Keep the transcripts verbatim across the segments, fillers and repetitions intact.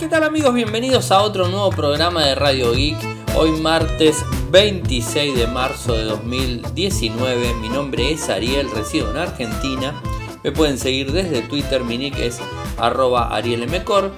¿Qué tal amigos? Bienvenidos a otro nuevo programa de Radio Geek. Hoy martes veintiséis de marzo de dos mil diecinueve. Mi nombre es Ariel, resido en Argentina. Me pueden seguir desde Twitter, mi nick es arroba arielmcor.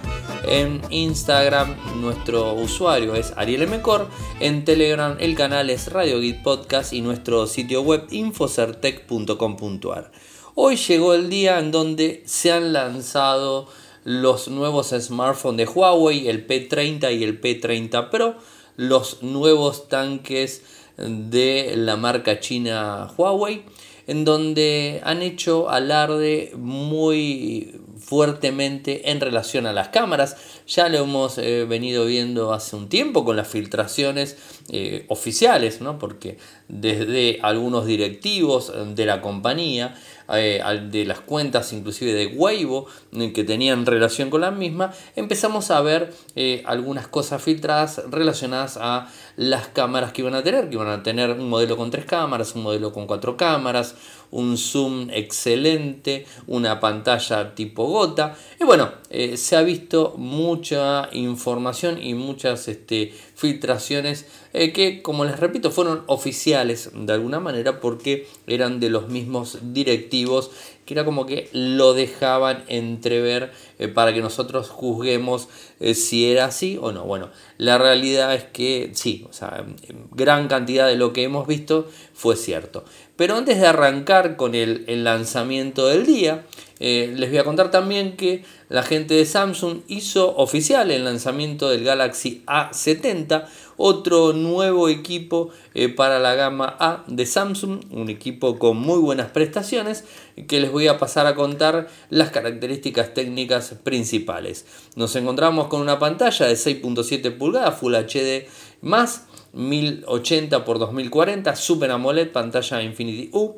En Instagram nuestro usuario es arielmcor. En Telegram el canal es Radio Geek Podcast y nuestro sitio web infocertec punto com puntuar. Hoy llegó el día en donde se han lanzado los nuevos smartphones de Huawei, el P treinta y el P treinta Pro, los nuevos tanques de la marca china Huawei, en donde han hecho alarde muy fuertemente en relación a las cámaras. Ya lo hemos eh, venido viendo hace un tiempo con las filtraciones eh, oficiales, ¿no? Porque desde algunos directivos de la compañía, eh, de las cuentas inclusive de Weibo, que tenían relación con la misma, empezamos a ver eh, algunas cosas filtradas relacionadas a las cámaras que iban a tener, que iban a tener un modelo con tres cámaras, un modelo con cuatro cámaras, un zoom excelente, una pantalla tipo gota. Y bueno, eh, se ha visto mucha información y muchas este, filtraciones eh, que, como les repito, fueron oficiales de alguna manera porque eran de los mismos directivos, que era como que lo dejaban entrever eh, para que nosotros juzguemos eh, si era así o no. Bueno, la realidad es que sí, o sea, gran cantidad de lo que hemos visto fue cierto. Pero antes de arrancar con el, el lanzamiento del día, eh, les voy a contar también que la gente de Samsung hizo oficial el lanzamiento del Galaxy A setenta, otro nuevo equipo eh, para la gama A de Samsung, un equipo con muy buenas prestaciones, que les voy a pasar a contar las características técnicas principales. Nos encontramos con una pantalla de seis punto siete pulgadas Full H D más mil ochenta por dos mil cuarenta, Super AMOLED, pantalla Infinity U.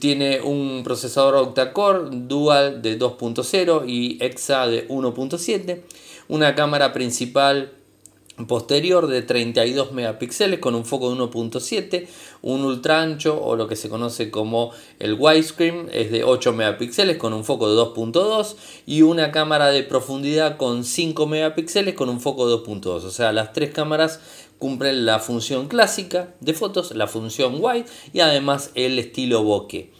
Tiene un procesador octa-core dual de dos punto cero y hexa de uno punto siete. Una cámara principal posterior de treinta y dos megapíxeles con un foco de uno punto siete, un ultra ancho o lo que se conoce como el widescreen es de ocho megapíxeles con un foco de dos punto dos y una cámara de profundidad con cinco megapíxeles con un foco de dos punto dos. O sea, las tres cámaras cumplen la función clásica de fotos, la función wide y además el estilo bokeh.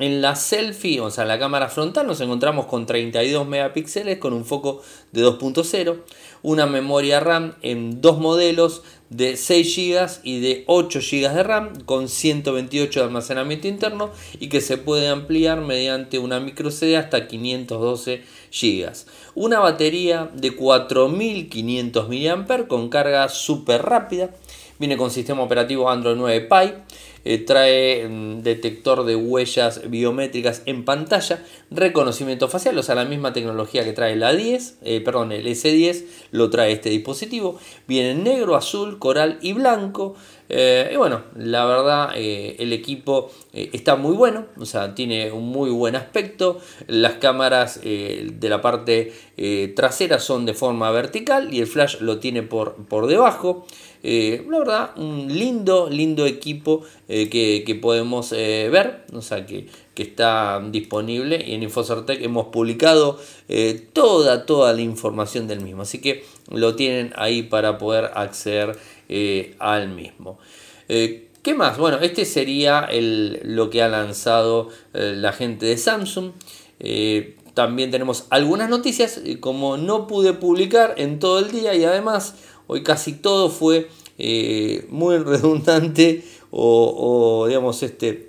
En la selfie, o sea, en la cámara frontal, nos encontramos con treinta y dos megapíxeles con un foco de dos punto cero, una memoria RAM en dos modelos de seis gigas y de ocho gigas de RAM con ciento veintiocho de almacenamiento interno y que se puede ampliar mediante una micro C D hasta quinientos doce gigas. Una batería de cuatro mil quinientos miliamperios hora con carga súper rápida. Viene con sistema operativo Android nueve Pie, eh, trae mm, detector de huellas biométricas en pantalla, reconocimiento facial, o sea, la misma tecnología que trae la diez, eh, perdón, el S diez lo trae este dispositivo. Viene en negro, azul, coral y blanco. Eh, y bueno, la verdad, eh, el equipo eh, está muy bueno, o sea, tiene un muy buen aspecto. Las cámaras eh, de la parte eh, trasera son de forma vertical y el flash lo tiene por, por debajo. Eh, la verdad, un lindo, lindo equipo eh, que, que podemos eh, ver, o sea, que, que está disponible. Y en Infocertec hemos publicado eh, toda, toda la información del mismo, así que lo tienen ahí para poder acceder Eh, al mismo. Eh, ¿Qué más? Bueno, este sería el, lo que ha lanzado eh, la gente de Samsung. Eh, también tenemos algunas noticias, como no pude publicar en todo el día y además hoy casi todo fue eh, muy redundante o, o digamos este...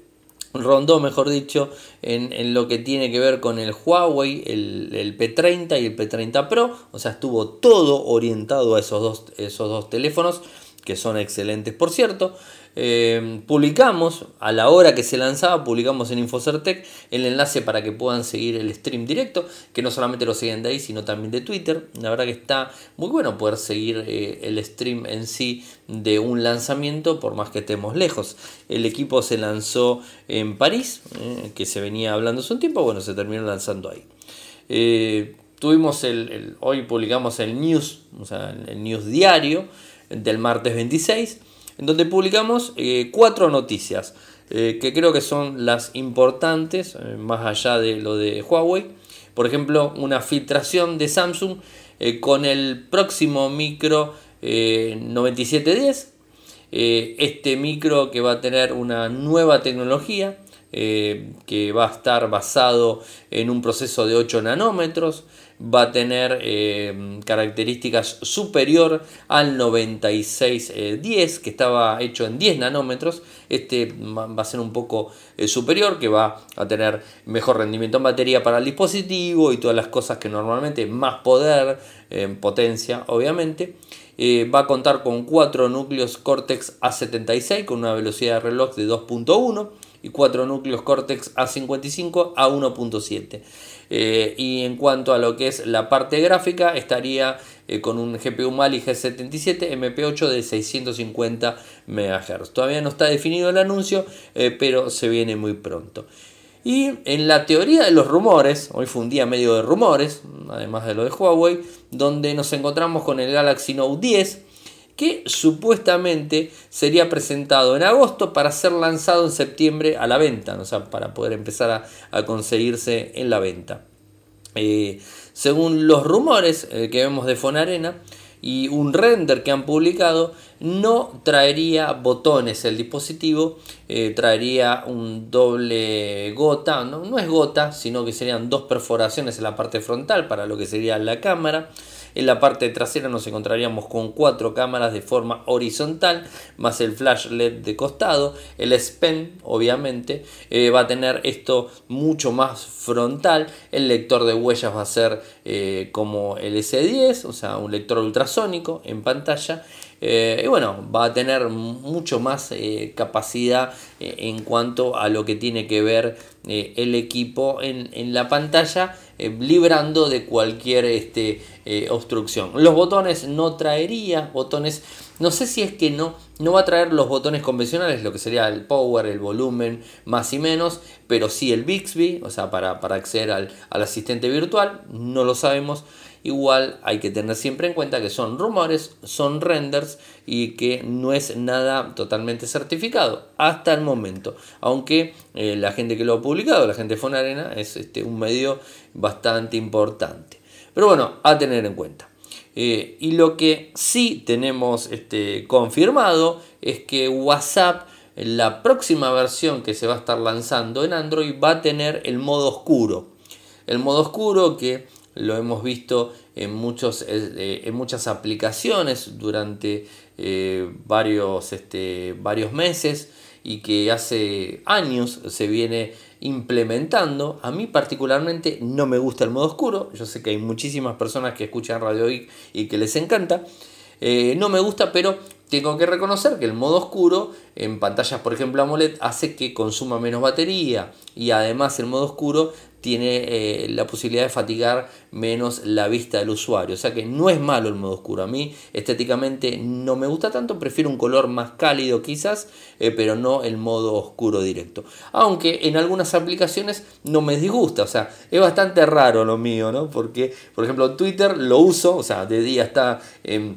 rondó, mejor dicho, en, en lo que tiene que ver con el Huawei, el, el P treinta y el P treinta Pro. O sea, estuvo todo orientado a esos dos, esos dos teléfonos, que son excelentes, por cierto. Eh, publicamos, a la hora que se lanzaba, publicamos en Infocertec el enlace para que puedan seguir el stream directo, que no solamente lo siguen de ahí, sino también de Twitter. La verdad que está muy bueno poder seguir eh, el stream en sí de un lanzamiento, por más que estemos lejos. El equipo se lanzó en París, eh, que se venía hablando hace un tiempo, bueno, se terminó lanzando ahí. Eh, tuvimos el, el, hoy publicamos el news, o sea, el news diario del martes veintiséis, en donde publicamos eh, cuatro noticias eh, que creo que son las importantes, eh, más allá de lo de Huawei. Por ejemplo, una filtración de Samsung eh, con el próximo micro eh, noventa y siete diez. Eh, este micro que va a tener una nueva tecnología eh, que va a estar basado en un proceso de ocho nanómetros. Va a tener eh, características superior al noventa y seis diez, que estaba hecho en diez nanómetros. Este va a ser un poco eh, superior, que va a tener mejor rendimiento en batería para el dispositivo y todas las cosas que normalmente, más poder, eh, potencia obviamente. Eh, va a contar con cuatro núcleos Cortex A setenta y seis con una velocidad de reloj de dos punto uno y cuatro núcleos Cortex A cincuenta y cinco a uno punto siete. Eh, y en cuanto a lo que es la parte gráfica, estaría eh, con un G P U Mali G setenta y siete M P ocho de seiscientos cincuenta megahertz. Todavía no está definido el anuncio, eh, pero se viene muy pronto. Y en la teoría de los rumores, hoy fue un día medio de rumores, además de lo de Huawei, donde nos encontramos con el Galaxy Note diez, que supuestamente sería presentado en agosto para ser lanzado en septiembre a la venta, ¿no? O sea, para poder empezar a, a conseguirse en la venta. Eh, según los rumores eh, que vemos de Fonarena y un render que han publicado, no traería botones el dispositivo, eh, traería un doble gota, no, no es gota, sino que serían dos perforaciones en la parte frontal para lo que sería la cámara. En la parte trasera nos encontraríamos con cuatro cámaras de forma horizontal, más el flash L E D de costado, el S Pen obviamente, eh, va a tener esto mucho más frontal, el lector de huellas va a ser eh, como el S diez, o sea un lector ultrasónico en pantalla. Eh, y bueno, va a tener mucho más eh, capacidad eh, en cuanto a lo que tiene que ver eh, el equipo en, en la pantalla, eh, librando de cualquier este, eh, obstrucción. Los botones no traería botones, no sé si es que no, no va a traer los botones convencionales, lo que sería el power, el volumen, más y menos, pero sí el Bixby, o sea, para, para acceder al, al asistente virtual, no lo sabemos. Igual hay que tener siempre en cuenta que son rumores, son renders y que no es nada totalmente certificado hasta el momento. Aunque eh, la gente que lo ha publicado, la gente de Fonarena, es este, un medio bastante importante. Pero bueno, a tener en cuenta. Eh, y lo que sí tenemos este, confirmado es que WhatsApp, la próxima versión que se va a estar lanzando en Android, va a tener el modo oscuro. El modo oscuro que... Lo hemos visto en, muchos, en muchas aplicaciones durante eh, varios, este, varios meses y que hace años se viene implementando. A mí particularmente no me gusta el modo oscuro. Yo sé que hay muchísimas personas que escuchan Radio Geek y que les encanta. Eh, no me gusta, pero tengo que reconocer que el modo oscuro en pantallas, por ejemplo, AMOLED, hace que consuma menos batería. Y además el modo oscuro tiene eh, la posibilidad de fatigar menos la vista del usuario. O sea que no es malo el modo oscuro. A mí estéticamente no me gusta tanto. Prefiero un color más cálido quizás, eh, pero no el modo oscuro directo. Aunque en algunas aplicaciones no me disgusta. O sea, es bastante raro lo mío, ¿no? Porque, por ejemplo, Twitter lo uso. O sea, de día está... Eh,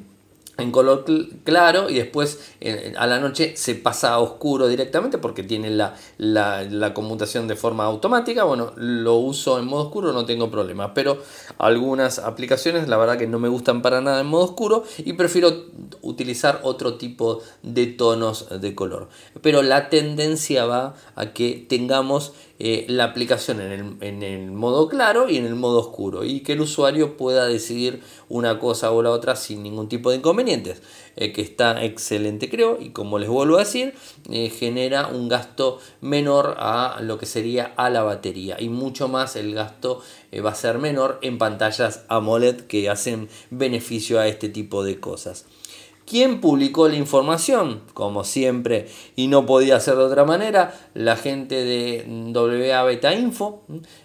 en color claro y después eh, a la noche se pasa a oscuro directamente porque tiene la, la, la conmutación de forma automática. Bueno, lo uso en modo oscuro, no tengo problema, pero algunas aplicaciones la verdad que no me gustan para nada en modo oscuro y prefiero utilizar otro tipo de tonos de color. Pero la tendencia va a que tengamos eh, la aplicación en el, en el modo claro y en el modo oscuro y que el usuario pueda decidir una cosa o la otra sin ningún tipo de inconveniente. Eh, que está excelente, creo, y como les vuelvo a decir, eh, genera un gasto menor a lo que sería a la batería y mucho más el gasto eh, va a ser menor en pantallas AMOLED que hacen beneficio a este tipo de cosas. ¿Quién publicó la información? Como siempre, y no podía ser de otra manera, la gente de W A Beta Info,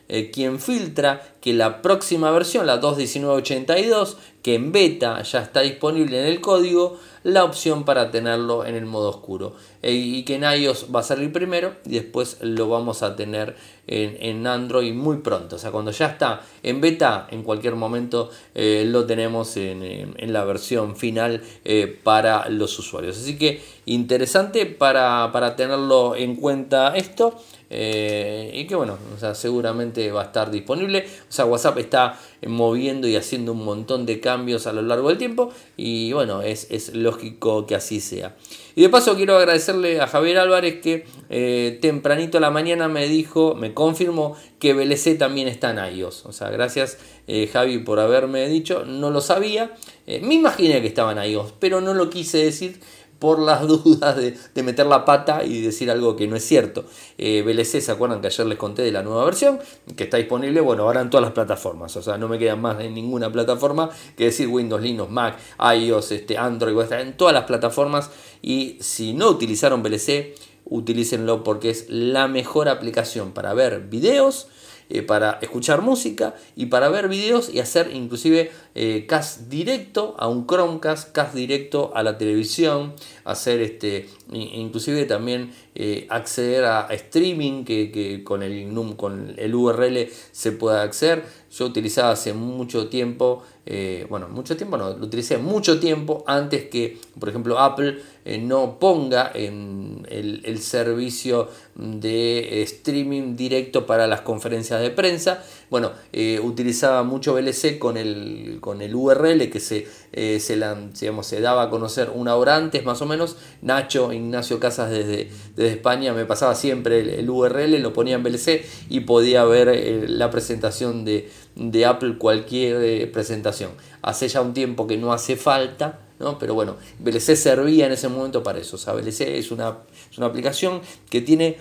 eh, quien filtra que la próxima versión, la dos punto diecinueve punto ochenta y dos, que en beta ya está disponible en el código, la opción para tenerlo en el modo oscuro. Eh, y que en iOS va a salir primero y después lo vamos a tener en, en Android muy pronto. O sea, cuando ya está en beta, en cualquier momento eh, lo tenemos en, en la versión final eh, para los usuarios. Así que interesante para, para tenerlo en cuenta esto. eh, y que bueno, o sea, seguramente va a estar disponible. O sea, WhatsApp está moviendo y haciendo un montón de cambios a lo largo del tiempo, y bueno, es, es lógico que así sea. Y de paso quiero agradecerle a Javier Álvarez que eh, tempranito a la mañana me dijo, me confirmó que V L C también está en iOS. O sea, gracias eh, Javi por haberme dicho, no lo sabía, eh, me imaginé que estaba en iOS, pero no lo quise decir por las dudas de, de meter la pata y decir algo que no es cierto. Eh, V L C, ¿se acuerdan que ayer les conté de la nueva versión? Que está disponible, bueno, ahora en todas las plataformas. O sea, no me quedan más en ninguna plataforma que decir Windows, Linux, Mac, iOS, este, Android, en todas las plataformas. Y si no utilizaron V L C, utilícenlo porque es la mejor aplicación para ver videos, Eh, para escuchar música y para ver videos y hacer inclusive eh, cast directo a un Chromecast, cast directo a la televisión, hacer este inclusive también eh, acceder a streaming que, que con, el, con el U R L se pueda acceder. Yo utilizaba hace mucho tiempo, eh, bueno, mucho tiempo no, lo utilicé mucho tiempo antes que, por ejemplo, Apple eh, no ponga en el, el servicio de streaming directo para las conferencias de prensa. Bueno, eh, utilizaba mucho V L C con el, con el U R L que se, eh, se, la, digamos, se daba a conocer una hora antes más o menos. Nacho, Ignacio Casas desde, desde España me pasaba siempre el, el U R L, lo ponía en V L C y podía ver eh, la presentación de... de Apple, cualquier eh, presentación. Hace ya un tiempo que no hace falta, ¿no? Pero bueno, V L C servía en ese momento para eso. O sea, V L C es una, es una aplicación que tiene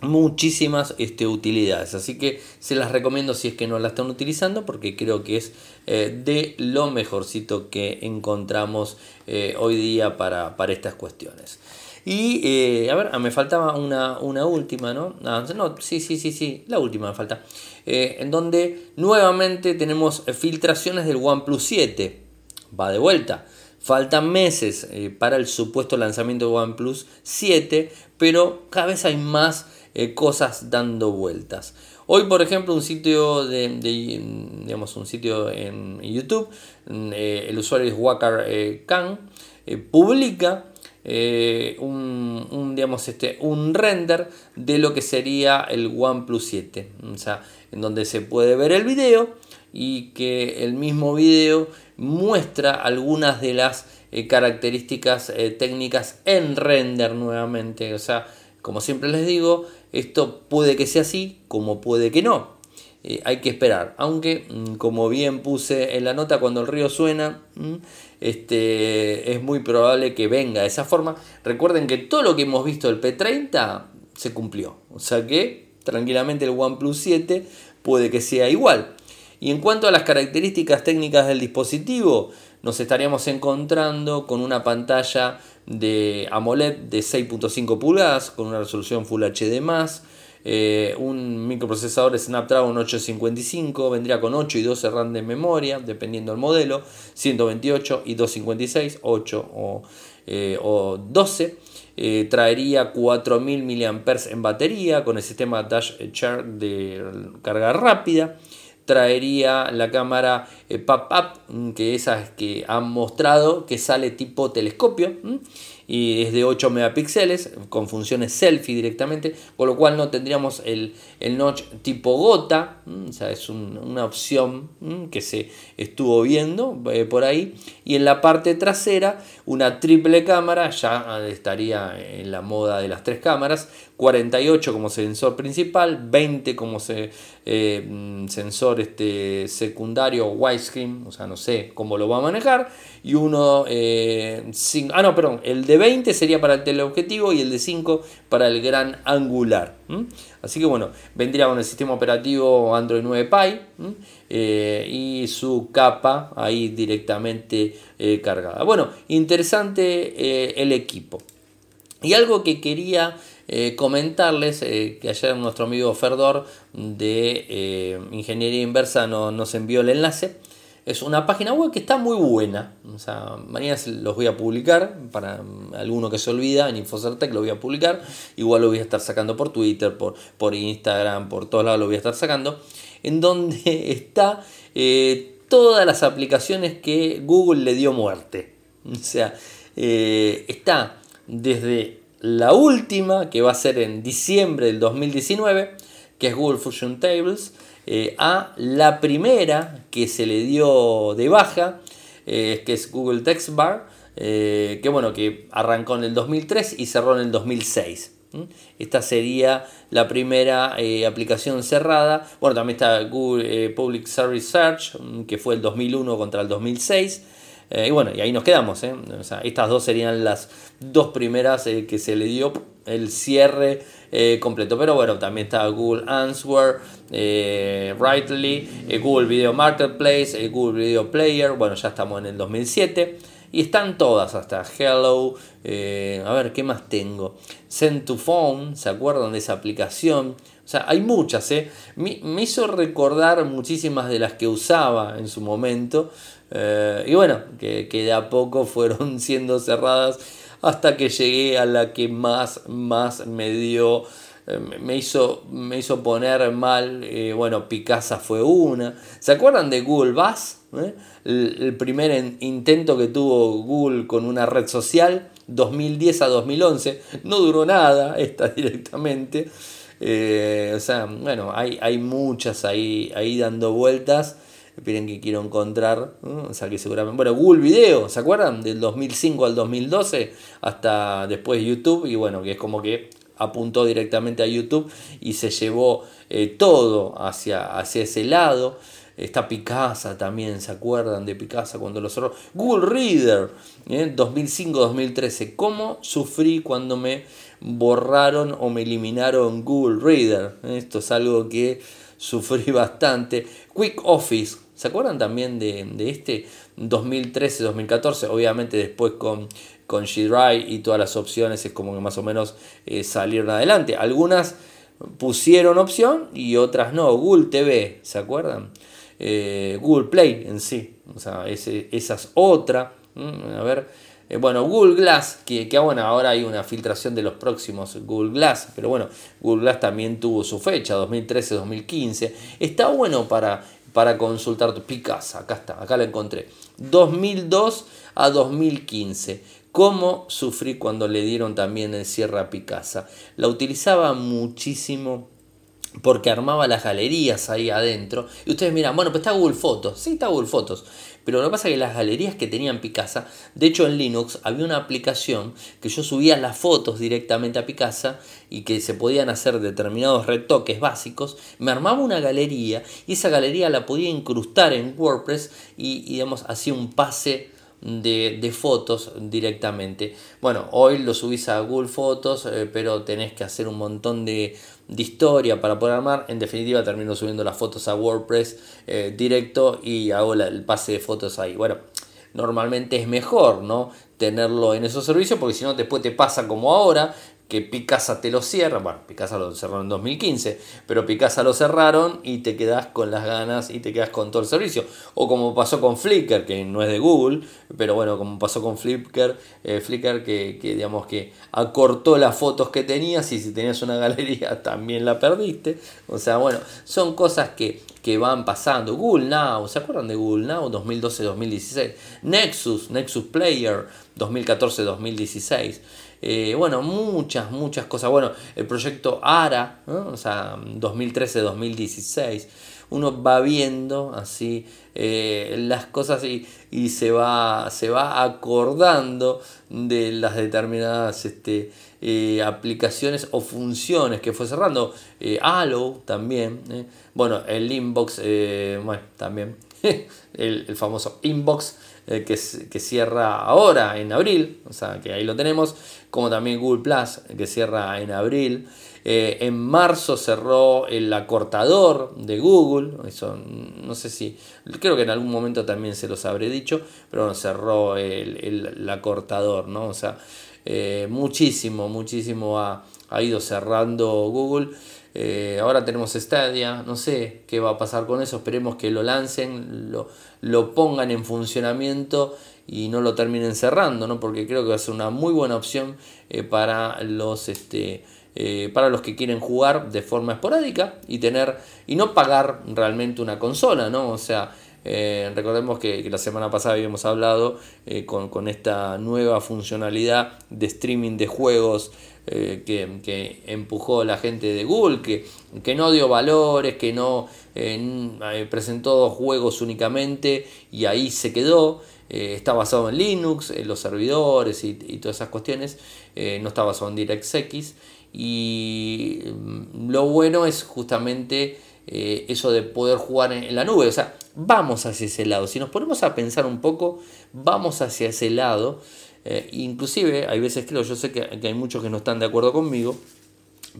muchísimas este, utilidades, así que se las recomiendo si es que no la están utilizando, porque creo que es eh, de lo mejorcito que encontramos eh, hoy día para, para estas cuestiones. Y eh, a ver, me faltaba una, una última, ¿no? Ah, no, sí, sí, sí, sí, la última me falta. Eh, en donde nuevamente tenemos filtraciones del OnePlus siete. Va de vuelta. Faltan meses eh, para el supuesto lanzamiento de OnePlus siete, pero cada vez hay más eh, cosas dando vueltas. Hoy, por ejemplo, un sitio de, de digamos, un sitio en YouTube, eh, el usuario es Wakar eh, Khan, eh, publica Eh, un, un, digamos, este, un render de lo que sería el OnePlus siete, o sea, en donde se puede ver el video y que el mismo video muestra algunas de las eh, características eh, técnicas en render nuevamente. O sea, como siempre les digo, esto puede que sea así, como puede que no. Eh, hay que esperar, aunque como bien puse en la nota, cuando el río suena, este, es muy probable que venga de esa forma. Recuerden que todo lo que hemos visto del P treinta se cumplió, o sea que tranquilamente el OnePlus siete puede que sea igual. Y en cuanto a las características técnicas del dispositivo, nos estaríamos encontrando con una pantalla de AMOLED de seis punto cinco pulgadas con una resolución Full H D más, Eh, un microprocesador Snapdragon ochocientos cincuenta y cinco, vendría con ocho y doce RAM de memoria, dependiendo del modelo, ciento veintiocho y doscientos cincuenta y seis, ocho o, eh, o doce. Eh, traería cuatro mil miliamperios hora en batería con el sistema Dash Charge de carga rápida. Traería la cámara eh, pop-up, que esas que han mostrado que sale tipo telescopio, ¿m? Y es de ocho megapíxeles con funciones selfie directamente, con lo cual no tendríamos el, el notch tipo gota, ¿m? O sea, es un, una opción ¿m? que se estuvo viendo eh, por ahí. Y en la parte trasera, una triple cámara, ya estaría en la moda de las tres cámaras, cuarenta y ocho como sensor principal, veinte como se, eh, sensor este, secundario widescreen, o sea, no sé cómo lo va a manejar, y uno, eh, cinco, ah no, perdón, el de veinte sería para el teleobjetivo y el de cinco para el gran angular. ¿Mm? Así que bueno, vendría con el sistema operativo Android nueve Pie ¿Mm? eh, y su capa ahí directamente eh, cargada. Bueno, interesante eh, el equipo. Y algo que quería Eh, comentarles, eh, que ayer nuestro amigo Ferdor de eh, Ingeniería Inversa no, nos envió el enlace. Es una página web que está muy buena. O sea, mañana los voy a publicar, para alguno que se olvida, en Infocertec lo voy a publicar. Igual lo voy a estar sacando por Twitter, por, por Instagram, por todos lados lo voy a estar sacando. En donde está eh, todas las aplicaciones que Google le dio muerte. O sea, eh, está desde la última, que va a ser en diciembre del dos mil diecinueve, que es Google Fusion Tables, eh, a la primera que se le dio de baja, eh, que es Google Text Bar, eh, que bueno, que arrancó en el dos mil tres y cerró en el dos mil seis. Esta sería la primera eh, aplicación cerrada. Bueno, también está Google eh, Public Service Search, que fue el dos mil uno contra el dos mil seis. Eh, y bueno, y ahí nos quedamos. ¿eh? O sea, estas dos serían las dos primeras eh, que se le dio el cierre eh, completo. Pero bueno, también está Google Answer, eh, Rightly, eh, Google Video Marketplace, eh, Google Video Player. Bueno, ya estamos en el dos mil siete. Y están todas, hasta Hello, eh, a ver, ¿qué más tengo? Send to Phone, ¿se acuerdan de esa aplicación? O sea, hay muchas, ¿eh? Me, me hizo recordar muchísimas de las que usaba en su momento. Eh, y bueno, que, que de a poco fueron siendo cerradas hasta que llegué a la que más, más me dio... Me hizo, me hizo poner mal, eh, bueno, Picasa fue una. ¿Se acuerdan de Google Glass? ¿Eh? El, el primer en, intento que tuvo Google con una red social, dos mil diez a dos mil once. No duró nada esta directamente. Eh, o sea, bueno, hay, hay muchas ahí, ahí dando vueltas. Esperen que quiero encontrar, ¿no? O sea, que seguramente... Bueno, Google Video, ¿se acuerdan? Del dos mil cinco al dos mil doce, hasta después YouTube. Y bueno, que es como que... apuntó directamente a YouTube y se llevó eh, todo hacia, hacia ese lado. Está Picasa también, ¿se acuerdan de Picasa cuando lo cerró? Google Reader, ¿eh? dos mil cinco a dos mil trece. ¿Cómo sufrí cuando me borraron o me eliminaron Google Reader? Esto es algo que sufrí bastante. Quick Office, ¿se acuerdan también de, de este? dos mil trece a dos mil catorce, obviamente después con... con G-Drive y todas las opciones es como que más o menos eh, salieron adelante. Algunas pusieron opción y otras no. Google T V, ¿se acuerdan? Eh, Google Play en sí. O sea, ese, esa es otra. Mm, a ver. Eh, bueno, Google Glass, que, que bueno, ahora hay una filtración de los próximos Google Glass. Pero bueno, Google Glass también tuvo su fecha, dos mil trece a dos mil quince. Está bueno para... para consultar tu Picasa, acá está, acá la encontré, dos mil dos a dos mil quince, cómo sufrí cuando le dieron también el cierre a Picasa. La utilizaba muchísimo porque armaba las galerías ahí adentro, y ustedes miran, bueno, pues está Google Fotos, sí está Google Fotos, pero lo que pasa es que las galerías que tenían Picasa, de hecho en Linux había una aplicación que yo subía las fotos directamente a Picasa y que se podían hacer determinados retoques básicos, me armaba una galería y esa galería la podía incrustar en WordPress y, y digamos, hacía un pase De, de fotos directamente. Bueno, hoy lo subís a Google Fotos, eh, pero tenés que hacer un montón de, de historia para poder armar. En definitiva termino subiendo las fotos a WordPress eh, directo y hago la, el pase de fotos ahí. Bueno, normalmente es mejor, ¿no?, tenerlo en esos servicios, porque si no después te pasa como ahora, que Picasa te lo cierra. Bueno, Picasa lo cerraron en dos mil quince, pero Picasa lo cerraron y te quedás con las ganas y te quedás con todo el servicio. O como pasó con Flickr, que no es de Google, pero bueno, como pasó con Flickr, eh, Flickr que, que digamos que acortó las fotos que tenías y si tenías una galería también la perdiste. O sea, bueno, son cosas que, que van pasando. Google Now, ¿se acuerdan de Google Now? dos mil doce a dos mil dieciséis. Nexus, Nexus Player, dos mil catorce a dos mil dieciséis. Eh, bueno, muchas, muchas cosas. Bueno, el proyecto ARA, ¿no? O sea, dos mil trece a dos mil dieciséis. Uno va viendo así eh, las cosas y, y se, va, se va acordando de las determinadas este, eh, aplicaciones o funciones que fue cerrando. Eh, Halo también. Eh. Bueno, el Inbox, eh, bueno, también. el, el famoso Inbox. Que, que cierra ahora en abril, o sea que ahí lo tenemos, como también Google Plus, que cierra en abril. Eh, en marzo cerró el acortador de Google, eso no sé si, creo que en algún momento también se los habré dicho, pero bueno, cerró el, el, el acortador, ¿no? O sea, eh, muchísimo, muchísimo ha, ha ido cerrando Google. Eh, ahora tenemos Stadia, no sé qué va a pasar con eso, esperemos que lo lancen, lo, lo pongan en funcionamiento y no lo terminen cerrando, ¿no? Porque creo que va a ser una muy buena opción eh, para los este eh, para los que quieren jugar de forma esporádica y tener y no pagar realmente una consola, ¿no? O sea, Eh, recordemos que, que la semana pasada habíamos hablado eh, con, con esta nueva funcionalidad de streaming de juegos eh, que, que empujó la gente de Google, que, que no dio valores, que no eh, presentó dos juegos únicamente y ahí se quedó. Eh, está basado en Linux, en los servidores y, y todas esas cuestiones. Eh, no está basado en DirectX. Y lo bueno es justamente eh, eso de poder jugar en, en la nube. O sea, vamos hacia ese lado. Si nos ponemos a pensar un poco, vamos hacia ese lado. Eh, inclusive, hay veces creo, yo sé que, que hay muchos que no están de acuerdo conmigo,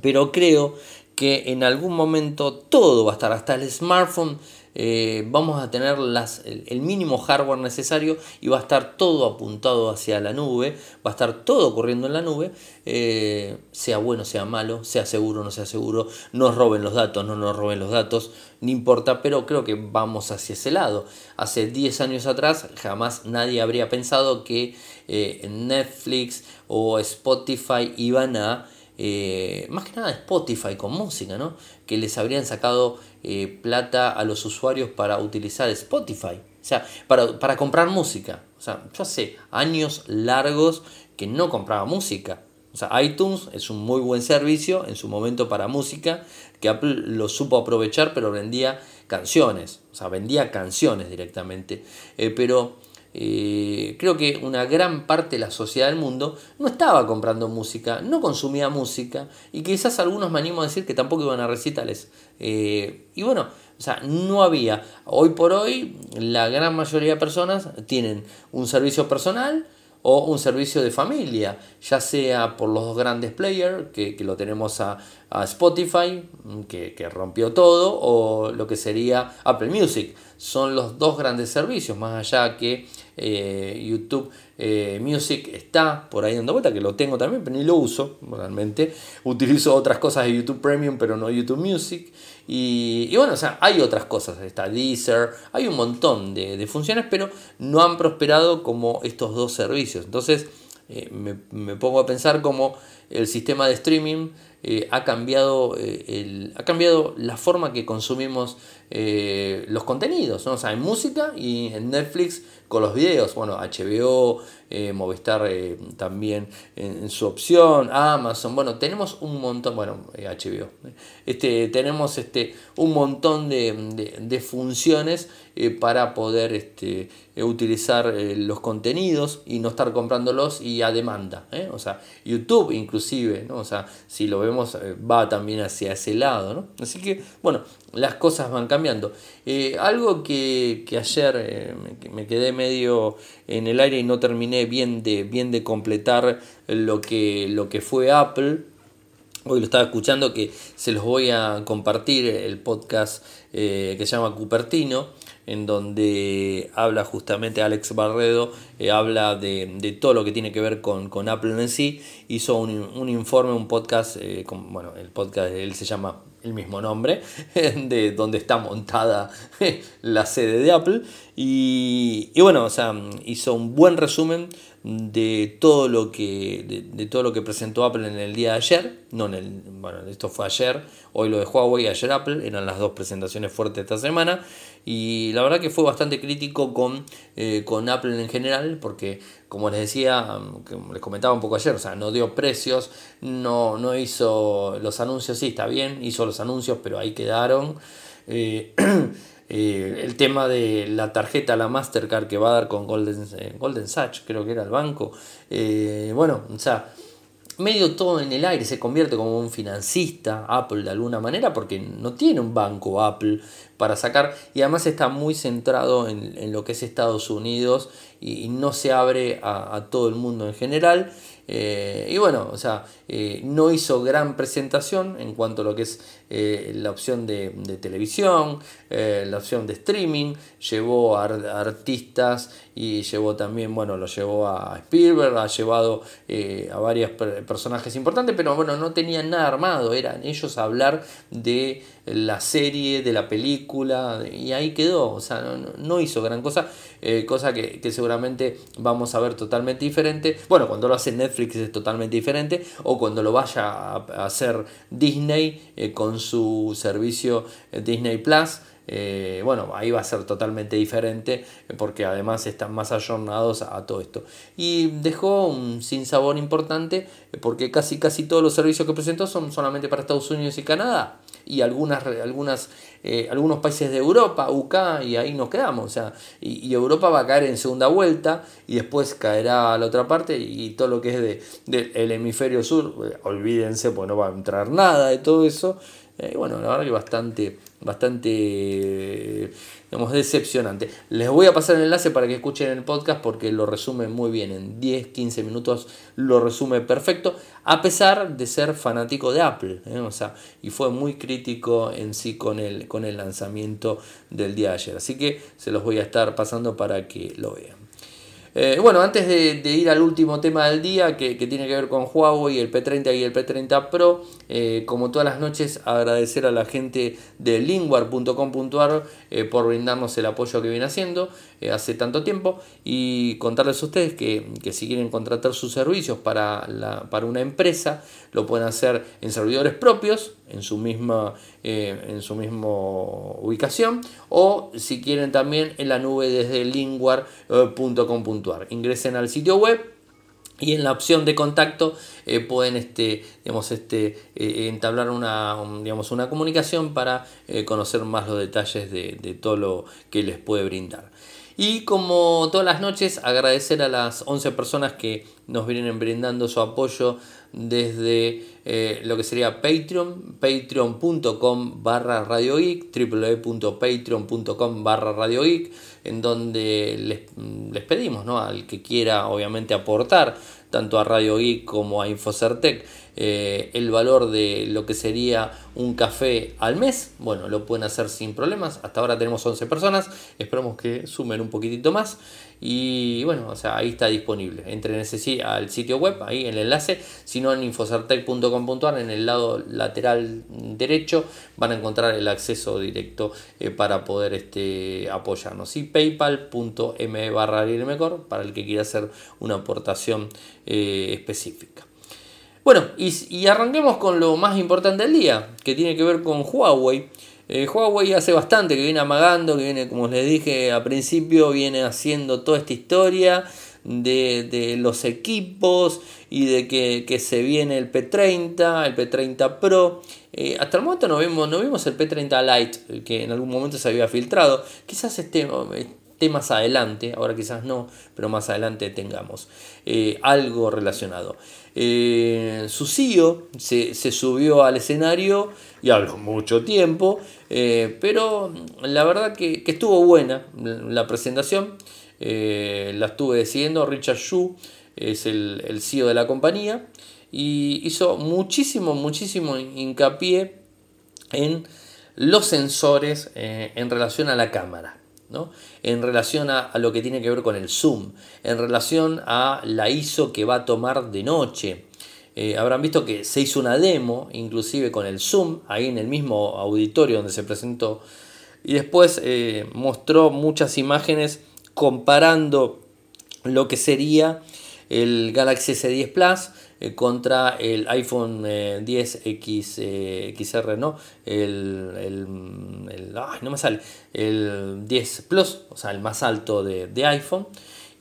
pero creo que en algún momento todo va a estar, hasta el smartphone. Eh, vamos a tener las, el, el mínimo hardware necesario y va a estar todo apuntado hacia la nube, va a estar todo corriendo en la nube, eh, sea bueno, sea malo, sea seguro, no sea seguro, nos roben los datos, no nos roben los datos, no importa, pero creo que vamos hacia ese lado. Hace diez años atrás jamás nadie habría pensado que eh, Netflix o Spotify iban a... Eh, más que nada Spotify con música, ¿no? Que les habrían sacado eh, plata a los usuarios para utilizar Spotify, o sea, para, para comprar música. O sea, yo hace años largos que no compraba música. O sea, iTunes es un muy buen servicio en su momento para música, que Apple lo supo aprovechar, pero vendía canciones, o sea, vendía canciones directamente. Eh, pero Eh, creo que una gran parte de la sociedad del mundo no estaba comprando música, no consumía música, y quizás algunos me animo a decir que tampoco iban a recitales. Eh, y bueno, o sea, no había. Hoy por hoy, la gran mayoría de personas tienen un servicio personal o un servicio de familia, ya sea por los dos grandes players, que, que lo tenemos a, a Spotify, que, que rompió todo, o lo que sería Apple Music. Son los dos grandes servicios, más allá que eh, YouTube eh, Music está por ahí dando vuelta, que lo tengo también, pero ni lo uso realmente. Utilizo otras cosas de YouTube Premium, pero no YouTube Music. Y, y bueno, o sea, hay otras cosas, está Deezer, hay un montón de, de funciones, pero no han prosperado como estos dos servicios. Entonces eh, me, me pongo a pensar cómo el sistema de streaming Eh, ha, cambiado, eh, el, ha cambiado la forma que consumimos eh, los contenidos, ¿no? O sea, en música y en Netflix con los videos. Bueno, H B O, eh, Movistar eh, también en, en su opción, Amazon. Bueno, tenemos un montón, bueno, eh, H B O. Este, tenemos este, un montón de, de, de funciones eh, para poder este, eh, utilizar eh, los contenidos y no estar comprándolos y a demanda, ¿eh? O sea, YouTube inclusive, ¿no? O sea, si lo vemos, va también hacia ese lado, ¿no? Así que, bueno, las cosas van cambiando. Eh, algo que, que ayer eh, me, me quedé medio en el aire y no terminé bien de, bien de completar lo que, lo que fue Apple. Hoy lo estaba escuchando, que se los voy a compartir, el podcast eh, que se llama Cupertino, en donde habla justamente Alex Barredo, eh, habla de, de todo lo que tiene que ver con, con Apple en sí. Hizo un, un informe, un podcast, eh, con, bueno, el podcast él se llama el mismo nombre, de donde está montada la sede de Apple. Y, y bueno, o sea, hizo un buen resumen de todo lo que de, de todo lo que presentó Apple en el día de ayer. No en el, bueno, esto fue ayer, hoy lo de Huawei, ayer Apple, eran las dos presentaciones fuertes esta semana. Y la verdad que fue bastante crítico con, eh, con Apple en general, porque como les decía, como les comentaba un poco ayer, o sea, no dio precios, no, no hizo los anuncios, sí, está bien, hizo los anuncios, pero ahí quedaron. Eh, Eh, el tema de la tarjeta, la Mastercard que va a dar con Golden, eh, Golden Sachs, creo que era el banco. Eh, bueno, o sea, medio todo en el aire, se convierte como un financista Apple de alguna manera, porque no tiene un banco Apple para sacar, y además está muy centrado en, en lo que es Estados Unidos y, y no se abre a, a todo el mundo en general. Eh, y bueno, o sea, eh, no hizo gran presentación en cuanto a lo que es eh, la opción de, de televisión, eh, la opción de streaming. Llevó a artistas y llevó también, bueno, lo llevó a Spielberg, ha llevado eh, a varios per- personajes importantes, pero bueno, no tenían nada armado, eran ellos a hablar de la serie, de la película, y ahí quedó. O sea, no, no hizo gran cosa, eh, cosa que, que seguramente vamos a ver totalmente diferente. Bueno, cuando lo hace Netflix es totalmente diferente, o cuando lo vaya a hacer Disney eh, con su servicio Disney Plus, eh, bueno, ahí va a ser totalmente diferente porque además están más ayornados a, a todo esto. Y dejó un sinsabor importante porque casi, casi todos los servicios que presentó son solamente para Estados Unidos y Canadá. Y algunas, algunas, eh, algunos países de Europa, U K, y ahí nos quedamos. O sea, y, y Europa va a caer en segunda vuelta y después caerá a la otra parte. Y todo lo que es de, de, el hemisferio sur, eh, olvídense, pues no va a entrar nada de todo eso. Eh, bueno, la verdad que bastante, bastante, digamos, decepcionante. Les voy a pasar el enlace para que escuchen el podcast porque lo resume muy bien. En diez a quince minutos lo resume perfecto, a pesar de ser fanático de Apple, ¿eh? O sea, y fue muy crítico en sí con el, con el lanzamiento del día de ayer. Así que se los voy a estar pasando para que lo vean. Eh, bueno, antes de, de ir al último tema del día, que, que tiene que ver con Huawei, el P treinta y el P treinta Pro, eh, como todas las noches, agradecer a la gente de lingwar punto com punto a r eh, por brindarnos el apoyo que viene haciendo eh, hace tanto tiempo, y contarles a ustedes que, que si quieren contratar sus servicios para, la, para una empresa, lo pueden hacer en servidores propios, en su misma eh, en su mismo ubicación, o si quieren también en la nube desde lingwar punto com punto a r. Ingresen al sitio web y en la opción de contacto eh, pueden este, digamos, este, eh, entablar una, un, digamos, una comunicación para eh, conocer más los detalles de, de todo lo que les puede brindar. Y como todas las noches, agradecer a las once personas que nos vienen brindando su apoyo desde eh, lo que sería Patreon, patreon punto com barra radiogeek, doble u doble u doble u punto patreon punto com barra radiogeek, en donde les, les pedimos, ¿no?, al que quiera obviamente aportar tanto a Radio Geek como a Infocertec eh, el valor de lo que sería un café al mes. Bueno, lo pueden hacer sin problemas. Hasta ahora tenemos once personas, esperamos que sumen un poquitito más. Y bueno, o sea, ahí está disponible. Entren ese, al sitio web, ahí en el enlace. Si no, en infocertec punto com punto a r, en el lado lateral derecho, van a encontrar el acceso directo eh, para poder este, apoyarnos. Y paypal punto m e barra ariel mecor para el que quiera hacer una aportación eh, específica. Bueno, y, y arranquemos con lo más importante del día, que tiene que ver con Huawei. Eh, Huawei hace bastante que viene amagando, que viene, como les dije al principio, viene haciendo toda esta historia de, de los equipos y de que, que se viene el P treinta, el P treinta Pro. Eh, hasta el momento no vimos, no vimos el P treinta Lite, que en algún momento se había filtrado. Quizás este... más adelante, ahora quizás no, pero más adelante tengamos eh, algo relacionado. Eh, su C E O se, se subió al escenario y habló mucho tiempo, eh, pero la verdad que, que estuvo buena la presentación, eh, la estuve siguiendo. Richard Xu es el, el C E O de la compañía y hizo muchísimo, muchísimo hincapié en los sensores eh, en relación a la cámara, ¿no?, en relación a, a lo que tiene que ver con el zoom, en relación a la I S O que va a tomar de noche. Eh, habrán visto que se hizo una demo inclusive con el zoom ahí en el mismo auditorio donde se presentó, y después eh, mostró muchas imágenes comparando lo que sería el Galaxy S diez Plus eh, contra el iPhone eh, X eh, X R, no, el, el, el ay, no me sale, el diez Plus, o sea, el más alto de, de iPhone,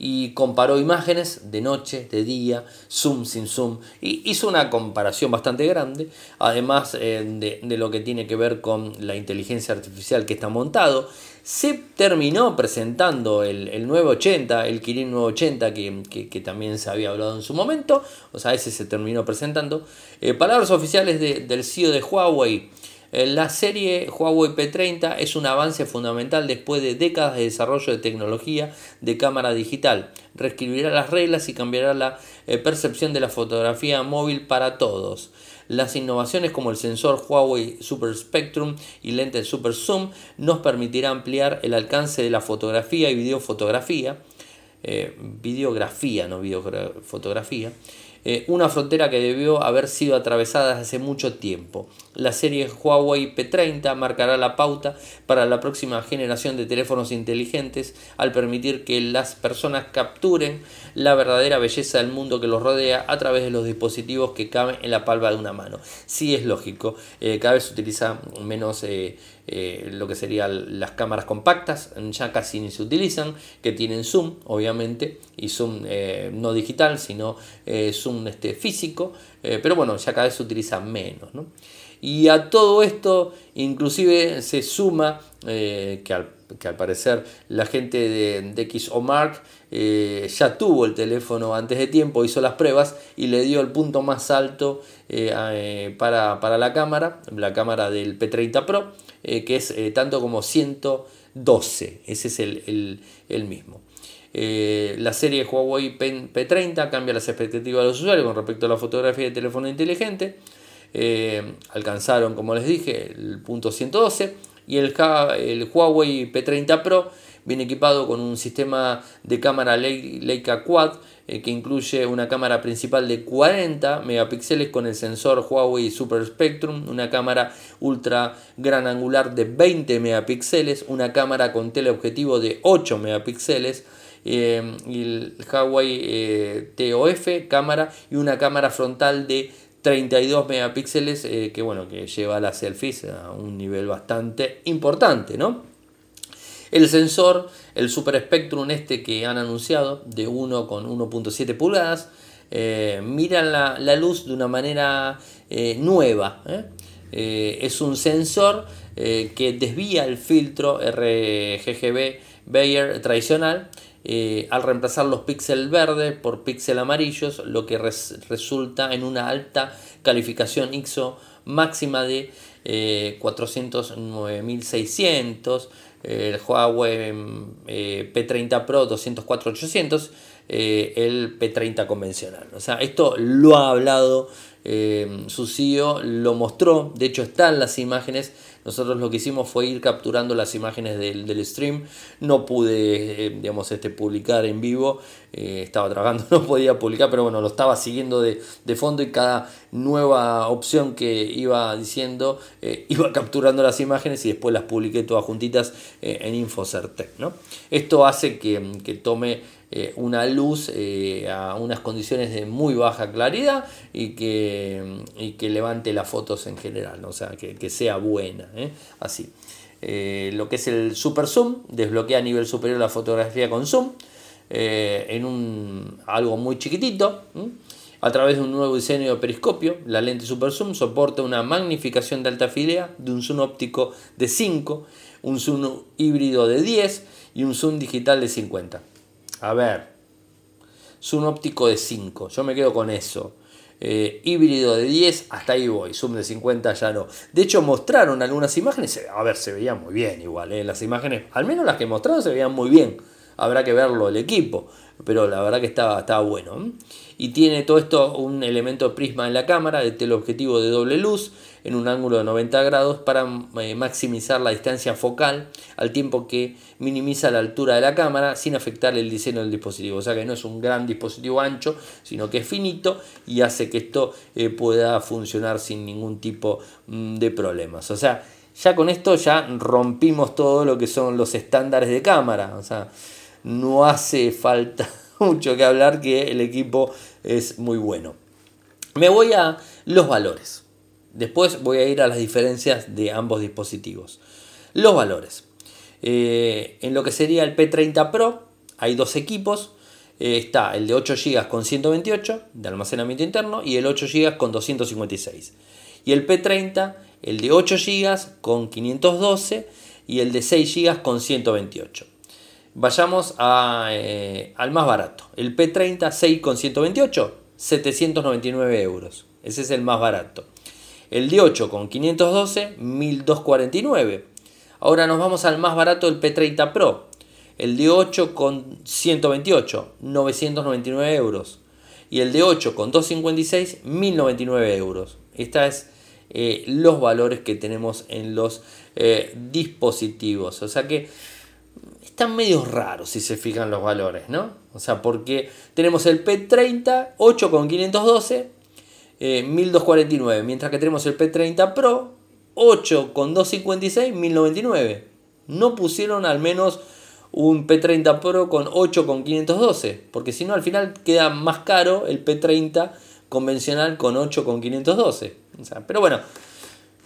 y comparó imágenes de noche, de día, zoom, sin zoom, y hizo una comparación bastante grande, además eh, de, de lo que tiene que ver con la inteligencia artificial que está montado. Se terminó presentando el, el nueve ochenta, el Kirin nueve ochenta que, que, que también se había hablado en su momento. O sea, ese se terminó presentando. Eh, palabras oficiales de, del C E O de Huawei. Eh, la serie Huawei P treinta es un avance fundamental después de décadas de desarrollo de tecnología de cámara digital. Reescribirá las reglas y cambiará la eh, percepción de la fotografía móvil para todos. Las innovaciones como el sensor Huawei Super Spectrum y lente Super Zoom nos permitirá ampliar el alcance de la fotografía y videofotografía, eh, videografía, no videofotografía, eh, una frontera que debió haber sido atravesada hace mucho tiempo. La serie Huawei P treinta marcará la pauta para la próxima generación de teléfonos inteligentes al permitir que las personas capturen la verdadera belleza del mundo que los rodea a través de los dispositivos que caben en la palma de una mano. Sí, es lógico, eh, cada vez se utiliza menos eh, eh, lo que serían las cámaras compactas, ya casi ni se utilizan, que tienen zoom, obviamente, y zoom eh, no digital, sino eh, zoom este, físico, eh, pero bueno, ya cada vez se utiliza menos, ¿no? Y a todo esto inclusive se suma eh, que, al, que al parecer la gente de, de XOMark eh, ya tuvo el teléfono antes de tiempo, hizo las pruebas y le dio el punto más alto eh, eh, para, para la cámara, la cámara del P treinta Pro, eh, que es eh, tanto como ciento doce, ese es el, el, el mismo. Eh, la serie Huawei P treinta cambia las expectativas de los usuarios con respecto a la fotografía de teléfono inteligente. Eh, alcanzaron, como les dije, el punto ciento doce, y el, el Huawei P treinta Pro viene equipado con un sistema de cámara Le- Leica Quad eh, que incluye una cámara principal de cuarenta megapíxeles con el sensor Huawei Super Spectrum, una cámara ultra gran angular de veinte megapíxeles, una cámara con teleobjetivo de ocho megapíxeles, eh, y el Huawei eh, T O F cámara, y una cámara frontal de treinta y dos megapíxeles, eh, que bueno, que lleva las selfies a un nivel bastante importante, ¿no? El sensor, el Super Spectrum este que han anunciado, de uno con uno punto siete pulgadas, eh, mira la, la luz de una manera eh, nueva, ¿eh? Eh, es un sensor eh, que desvía el filtro R G B Bayer tradicional, Eh, al reemplazar los píxeles verdes por píxeles amarillos, lo que res, resulta en una alta calificación I S O máxima de eh, cuatrocientos nueve mil seiscientos, eh, el Huawei eh, P treinta Pro doscientos cuatro mil ochocientos, eh, el P treinta convencional. O sea, esto lo ha hablado eh, su C E O, lo mostró, de hecho están las imágenes. Nosotros lo que hicimos fue ir capturando las imágenes del, del stream. No pude, eh, digamos, este, publicar en vivo. Eh, estaba trabajando, no podía publicar, pero bueno, lo estaba siguiendo de, de fondo, y cada nueva opción que iba diciendo, eh, iba capturando las imágenes y después las publiqué todas juntitas eh, en Infocertec, ¿no? Esto hace que, que tome eh, una luz eh, a unas condiciones de muy baja claridad y que, y que levante las fotos en general, ¿no? O sea, que, que sea buena, ¿eh? Así. Eh, lo que es el super zoom, desbloquea a nivel superior la fotografía con zoom. Eh, en un algo muy chiquitito, ¿m? A través de un nuevo diseño de periscopio, la lente Super Zoom soporta una magnificación de alta fidelidad de un zoom óptico de cinco, un zoom híbrido de diez y un zoom digital de cincuenta. A ver, zoom óptico de cinco, yo me quedo con eso. Eh, híbrido de diez, hasta ahí voy. Zoom de cincuenta ya no. De hecho, mostraron algunas imágenes, a ver, se veían muy bien igual, ¿eh? Las imágenes, al menos las que mostraron, se veían muy bien. Habrá que verlo el equipo, pero la verdad que estaba, estaba bueno. Y tiene todo esto un elemento prisma en la cámara, de teleobjetivo de doble luz, en un ángulo de noventa grados para maximizar la distancia focal, al tiempo que minimiza la altura de la cámara sin afectar el diseño del dispositivo. O sea que no es un gran dispositivo ancho, sino que es finito y hace que esto eh, pueda funcionar sin ningún tipo mm, de problemas. O sea, ya con esto ya rompimos todo lo que son los estándares de cámara. O sea, no hace falta mucho que hablar, que el equipo es muy bueno. Me voy a los valores. Después voy a ir a las diferencias de ambos dispositivos. Los valores. Eh, en lo que sería el P treinta Pro hay dos equipos. Eh, está el de ocho gigas con ciento veintiocho de almacenamiento interno y el ocho gigas con doscientos cincuenta y seis. Y el P treinta, el de ocho gigas con quinientos doce y el de seis gigas con ciento veintiocho. Vayamos a, eh, al más barato. El P treinta seis con ciento veintiocho, setecientos noventa y nueve euros. Ese es el más barato. El de ocho con quinientos doce, mil doscientos cuarenta y nueve. Ahora nos vamos al más barato, el P treinta Pro. El de ocho con ciento veintiocho, novecientos noventa y nueve euros. Y el de ocho con doscientos cincuenta y seis, mil noventa y nueve euros. Esta es eh, los valores que tenemos en los eh, dispositivos. O sea que están medio raros si se fijan los valores, ¿no? O sea, porque tenemos el P treinta ocho con quinientos doce, eh, mil doscientos cuarenta y nueve, mientras que tenemos el P treinta Pro ocho con doscientos cincuenta y seis, mil noventa y nueve. No pusieron al menos un P treinta Pro con ocho con quinientos doce, porque si no al final queda más caro el P treinta convencional con ocho con quinientos doce. O sea, pero bueno,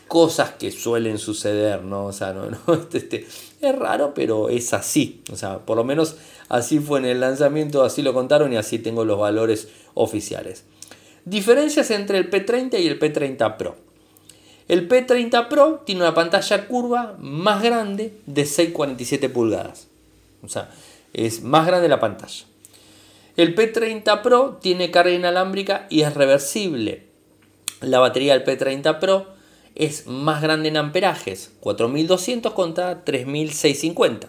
cosas que suelen suceder, ¿no? O sea, no, no, este, este, es raro, pero es así. O sea, por lo menos así fue en el lanzamiento, así lo contaron y así tengo los valores oficiales. Diferencias entre el P treinta y el P treinta Pro. El P treinta Pro tiene una pantalla curva más grande de seis coma cuarenta y siete pulgadas. O sea, es más grande la pantalla. El P treinta Pro tiene carga inalámbrica y es reversible. La batería del P treinta Pro es más grande en amperajes, cuatro mil doscientos contra tres mil seiscientos cincuenta.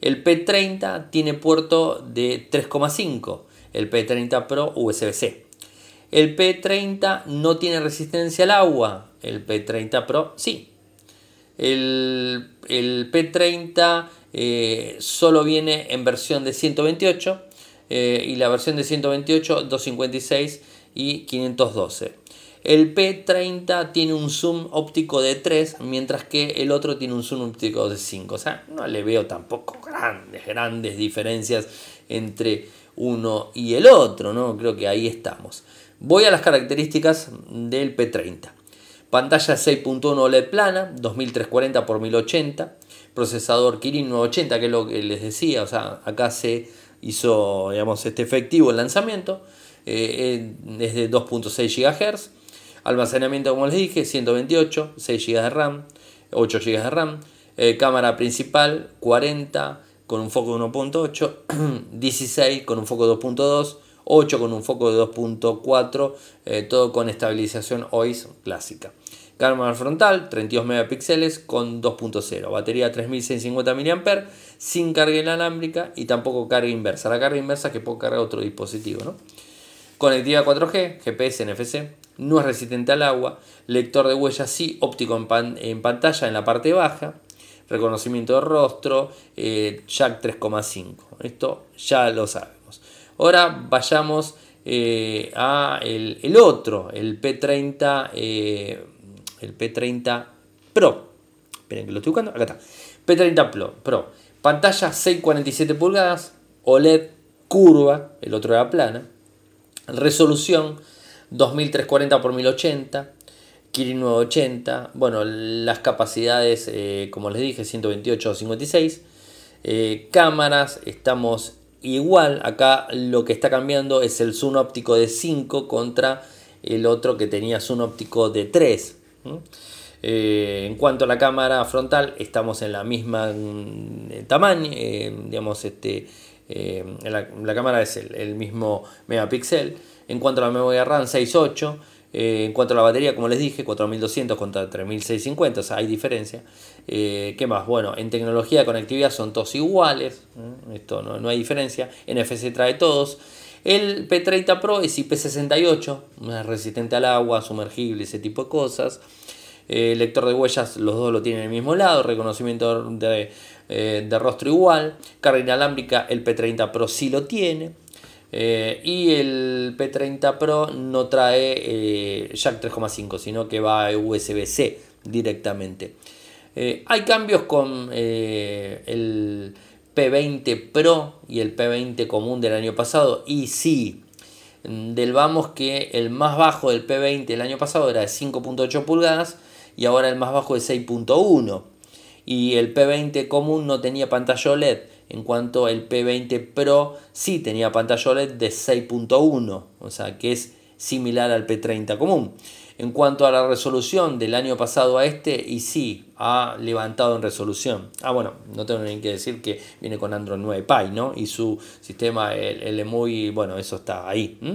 El P treinta tiene puerto de tres coma cinco, el P treinta Pro U S B C. El P treinta no tiene resistencia al agua, el P treinta Pro sí. El, el P treinta eh, solo viene en versión de ciento veintiocho eh, y la versión de ciento veintiocho, doscientos cincuenta y seis y quinientos doce. El P treinta tiene un zoom óptico de tres, mientras que el otro tiene un zoom óptico de cinco. O sea, no le veo tampoco grandes, grandes diferencias entre uno y el otro, ¿no? Creo que ahí estamos. Voy a las características del P treinta. Pantalla seis punto uno O L E D plana, dos mil trescientos cuarenta por mil ochenta. Procesador Kirin nueve ochenta, que es lo que les decía. O sea, acá se hizo, digamos, este efectivo el lanzamiento. Eh, es de dos punto seis gigahercios. Almacenamiento, como les dije, ciento veintiocho, seis gigas de RAM, ocho gigas de RAM. Eh, cámara principal, cuarenta con un foco de uno punto ocho, dieciséis con un foco de dos punto dos, ocho con un foco de dos punto cuatro, eh, todo con estabilización O I S clásica. Cámara frontal, treinta y dos megapíxeles con dos punto cero. Batería tres mil seiscientos cincuenta mAh, sin carga inalámbrica y tampoco carga inversa. La carga inversa es que puedo cargar otro dispositivo, ¿no? Conectividad cuatro G, G P S, N F C, no es resistente al agua, lector de huellas sí, óptico en, pan, en pantalla en la parte baja, reconocimiento de rostro, eh, jack tres coma cinco, esto ya lo sabemos. Ahora vayamos eh, a el, el otro, el P treinta, eh, el P treinta Pro, esperen que lo estoy buscando, acá está, P treinta Pro, Pro. Pantalla seis coma cuarenta y siete pulgadas, O L E D curva, el otro era plana. Resolución dos mil trescientos cuarenta por mil ochenta, Kirin nueve ochenta. Bueno, las capacidades, eh, como les dije, ciento veintiocho o cincuenta y seis. Eh, cámaras, estamos igual. Acá lo que está cambiando es el zoom óptico de cinco contra el otro que tenía zoom óptico de tres. ¿Mm? Eh, en cuanto a la cámara frontal, estamos en la misma mm, tamaño, eh, digamos, este. Eh, la, la cámara es el, el mismo megapíxel. En cuanto a la memoria RAM, seis punto ocho. eh, En cuanto a la batería, como les dije, cuatro mil doscientos contra tres mil seiscientos cincuenta, o sea, hay diferencia. eh, ¿Qué más? Bueno, en tecnología de conectividad son todos iguales. ¿eh? Esto no, no hay diferencia. N F C trae todos. El P treinta Pro es I P sesenta y ocho, más resistente al agua, sumergible, ese tipo de cosas. eh, Lector de huellas, los dos lo tienen al mismo lado. Reconocimiento de... Eh, de rostro igual. Carga inalámbrica, el P treinta Pro sí lo tiene. eh, Y el P treinta Pro no trae eh, jack tres coma cinco, sino que va a U S B C directamente. eh, Hay cambios con eh, el P veinte Pro y el P veinte común del año pasado. Y sí, del vamos que el más bajo del P veinte del año pasado era de cinco punto ocho pulgadas y ahora el más bajo es seis punto uno. Y el P veinte común no tenía pantalla O L E D, en cuanto el P veinte Pro sí tenía pantalla O L E D de seis punto uno, o sea que es similar al P treinta común. En cuanto a la resolución del año pasado a este, y sí, ha levantado en resolución. Ah, bueno, no tengo ni que decir que viene con Android nueve Pie, ¿no? Y su sistema, el, el E M U I, bueno, eso está ahí. ¿Mm?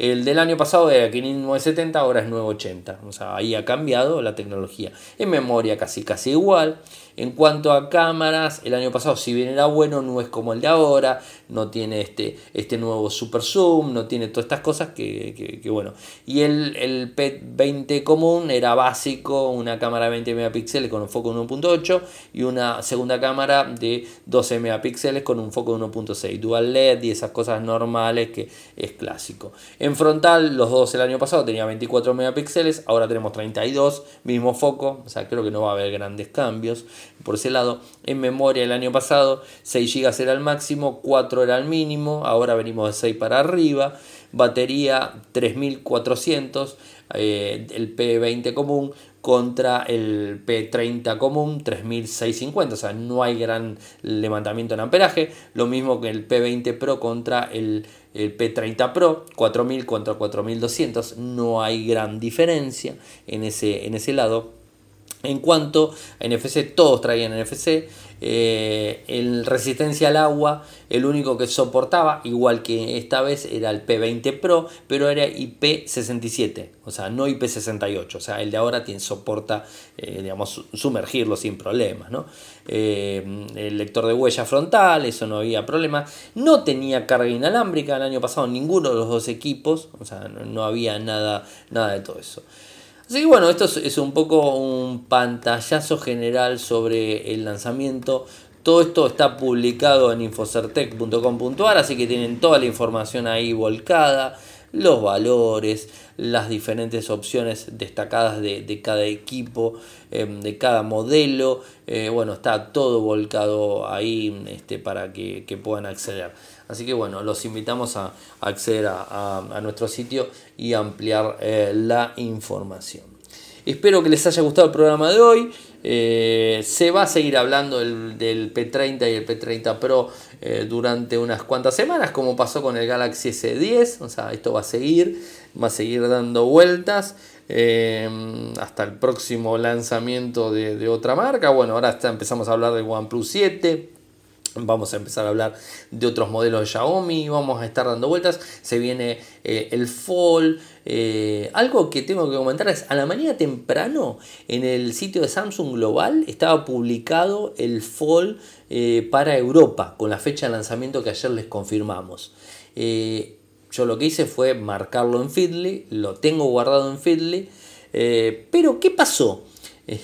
El del año pasado era Kirin nueve setenta, ahora es nueve ochenta. O sea, ahí ha cambiado la tecnología. En memoria casi casi igual. En cuanto a cámaras, el año pasado si bien era bueno, no es como el de ahora, no tiene este, este nuevo super zoom, no tiene todas estas cosas que, que, que bueno. Y el, el P veinte veinte común, era básico, una cámara de veinte megapíxeles con un foco de uno punto ocho y una segunda cámara de doce megapíxeles con un foco de uno punto seis, dual LED y esas cosas normales que es clásico. En frontal, los dos el año pasado tenía veinticuatro megapíxeles, ahora tenemos treinta y dos, mismo foco, o sea, creo que no va a haber grandes cambios por ese lado. En memoria, el año pasado seis gigas era el máximo, cuatro era el mínimo, ahora venimos de seis para arriba. Batería tres mil cuatrocientos, eh, el P veinte común contra el P treinta común, tres mil seiscientos cincuenta, o sea, no hay gran levantamiento en amperaje. Lo mismo que el P veinte Pro contra el, el P treinta Pro, cuatro mil contra cuatro mil doscientos, no hay gran diferencia en ese, en ese lado. En cuanto a N F C, todos traían N F C, eh, el resistencia al agua, el único que soportaba, igual que esta vez, era el P veinte Pro, pero era I P sesenta y siete, o sea, no I P sesenta y ocho, o sea, el de ahora tiene, soporta, eh, digamos, sumergirlo sin problemas, ¿no? Eh, el lector de huella frontal, eso no había problema. No tenía carga inalámbrica el año pasado, ninguno de los dos equipos, o sea, no, no había nada, nada de todo eso. Así que bueno, esto es un poco un pantallazo general sobre el lanzamiento. Todo esto está publicado en infocertec punto com puntuar, así que tienen toda la información ahí volcada, los valores, las diferentes opciones destacadas de, de cada equipo, eh, de cada modelo. Eh, bueno, está todo volcado ahí este, para que, que puedan acceder. Así que bueno, los invitamos a acceder a, a, a nuestro sitio y ampliar eh, la información. Espero que les haya gustado el programa de hoy. Eh, se va a seguir hablando del, del P treinta y el P treinta Pro eh, durante unas cuantas semanas, como pasó con el Galaxy S diez. O sea, esto va a seguir, va a seguir dando vueltas. Eh, hasta el próximo lanzamiento de, de otra marca. Bueno, ahora está, empezamos a hablar del OnePlus siete. Vamos a empezar a hablar de otros modelos de Xiaomi. Vamos a estar dando vueltas. Se viene eh, el Fold. Eh, algo que tengo que comentar es, a la mañana temprano en el sitio de Samsung Global estaba publicado el Fold eh, para Europa, con la fecha de lanzamiento que ayer les confirmamos. Eh, yo lo que hice fue marcarlo en Feedly. Lo tengo guardado en Feedly. Eh, pero ¿qué pasó? Eh,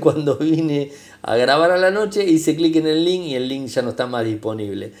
cuando vine a grabar a la noche hice clic en el link y el link ya no está más disponible.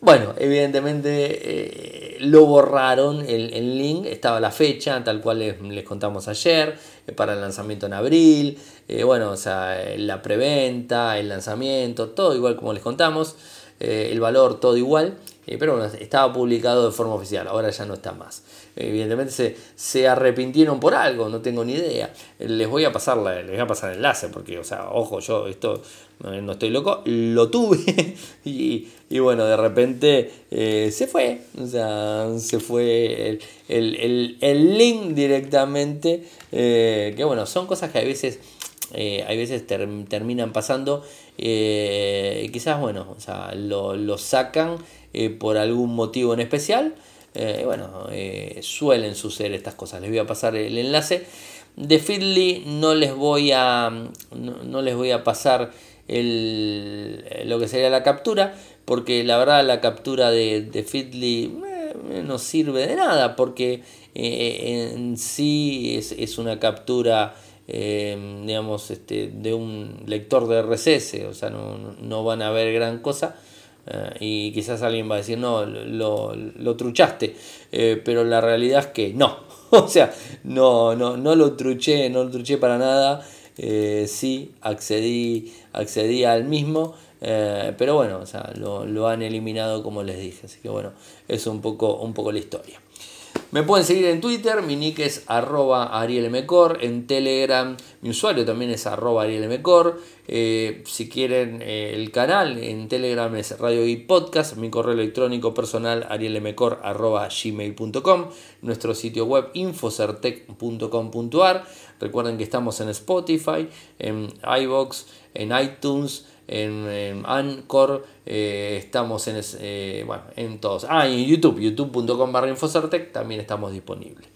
Bueno, evidentemente eh, lo borraron el, el link, estaba la fecha tal cual les, les contamos ayer, eh, para el lanzamiento en abril, eh, bueno, o sea, la preventa, el lanzamiento, todo igual como les contamos, eh, el valor, todo igual. Eh, pero bueno, estaba publicado de forma oficial, ahora ya no está más. Evidentemente se, se arrepintieron por algo, no tengo ni idea. Les voy a pasar, la, les voy a pasar el enlace, porque, o sea, ojo, yo esto no estoy loco, lo tuve y, y bueno, de repente eh, se fue, o sea, se fue el, el, el, el link directamente, eh, que bueno, son cosas que a veces... Eh, hay veces ter, terminan pasando, eh, quizás, bueno, o sea, lo, lo sacan eh, por algún motivo en especial. Eh, bueno, eh, suelen suceder estas cosas. Les voy a pasar el enlace de Feedly. No les voy a, no, no les voy a pasar el, lo que sería la captura, porque la verdad la captura de, de Feedly eh, no sirve de nada, porque eh, en sí es, es una captura... Eh, digamos, este, de un lector de R S S, o sea, no, no van a ver gran cosa, eh, y quizás alguien va a decir, no, lo, lo truchaste, eh, pero la realidad es que no, o sea, no, no, no lo truché, no lo truché para nada, eh, sí, accedí, accedí al mismo, eh, pero bueno, o sea, lo, lo han eliminado como les dije, así que bueno, es un poco, un poco la historia. Me pueden seguir en Twitter, mi nick es arroba arielmcor, en Telegram mi usuario también es arroba arielmcor, eh, si quieren eh, el canal en Telegram es Radio y Podcast, mi correo electrónico personal arielmcor arroba gmail punto com, nuestro sitio web infocertec punto com puntuar, recuerden que estamos en Spotify, en iVoox, en iTunes, en, en Anchor, eh, estamos en, eh, bueno, en todos. Ah, y en YouTube, youtube punto com barra infocertec también estamos disponibles.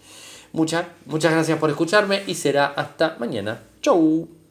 Muchas, muchas gracias por escucharme y será hasta mañana. Chau.